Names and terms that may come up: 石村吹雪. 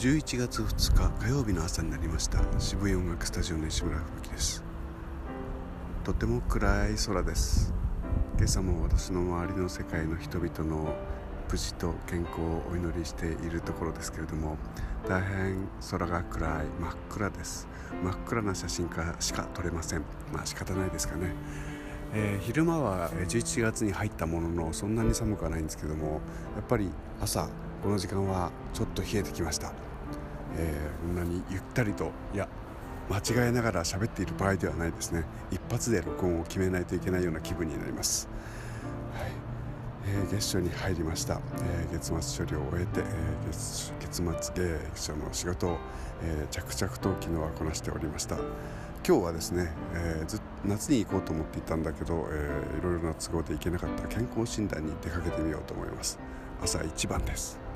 11月2日火曜日の朝になりました。渋い音楽スタジオの石村吹雪です。とても暗い空です。今朝も私の周りの世界の人々の無事と健康をお祈りしているところですけれども、大変空が暗い、真っ暗です。真っ暗な写真家しか撮れません。まあ仕方ないですかね。昼間は11月に入ったもののそんなに寒くはないんですけども、やっぱり朝この時間はちょっと冷えてきました。こんなにゆったりと、いや間違えながら喋っている場合ではないですね。一発で録音を決めないといけないような気分になります。はい、月初に入りました。月末処理を終えて、月末の仕事を、着々と昨日はこなしておりました。今日はですね、夏に行こうと思っていたんだけど、いろいろな都合で行けなかった健康診断に出かけてみようと思います。朝一番です。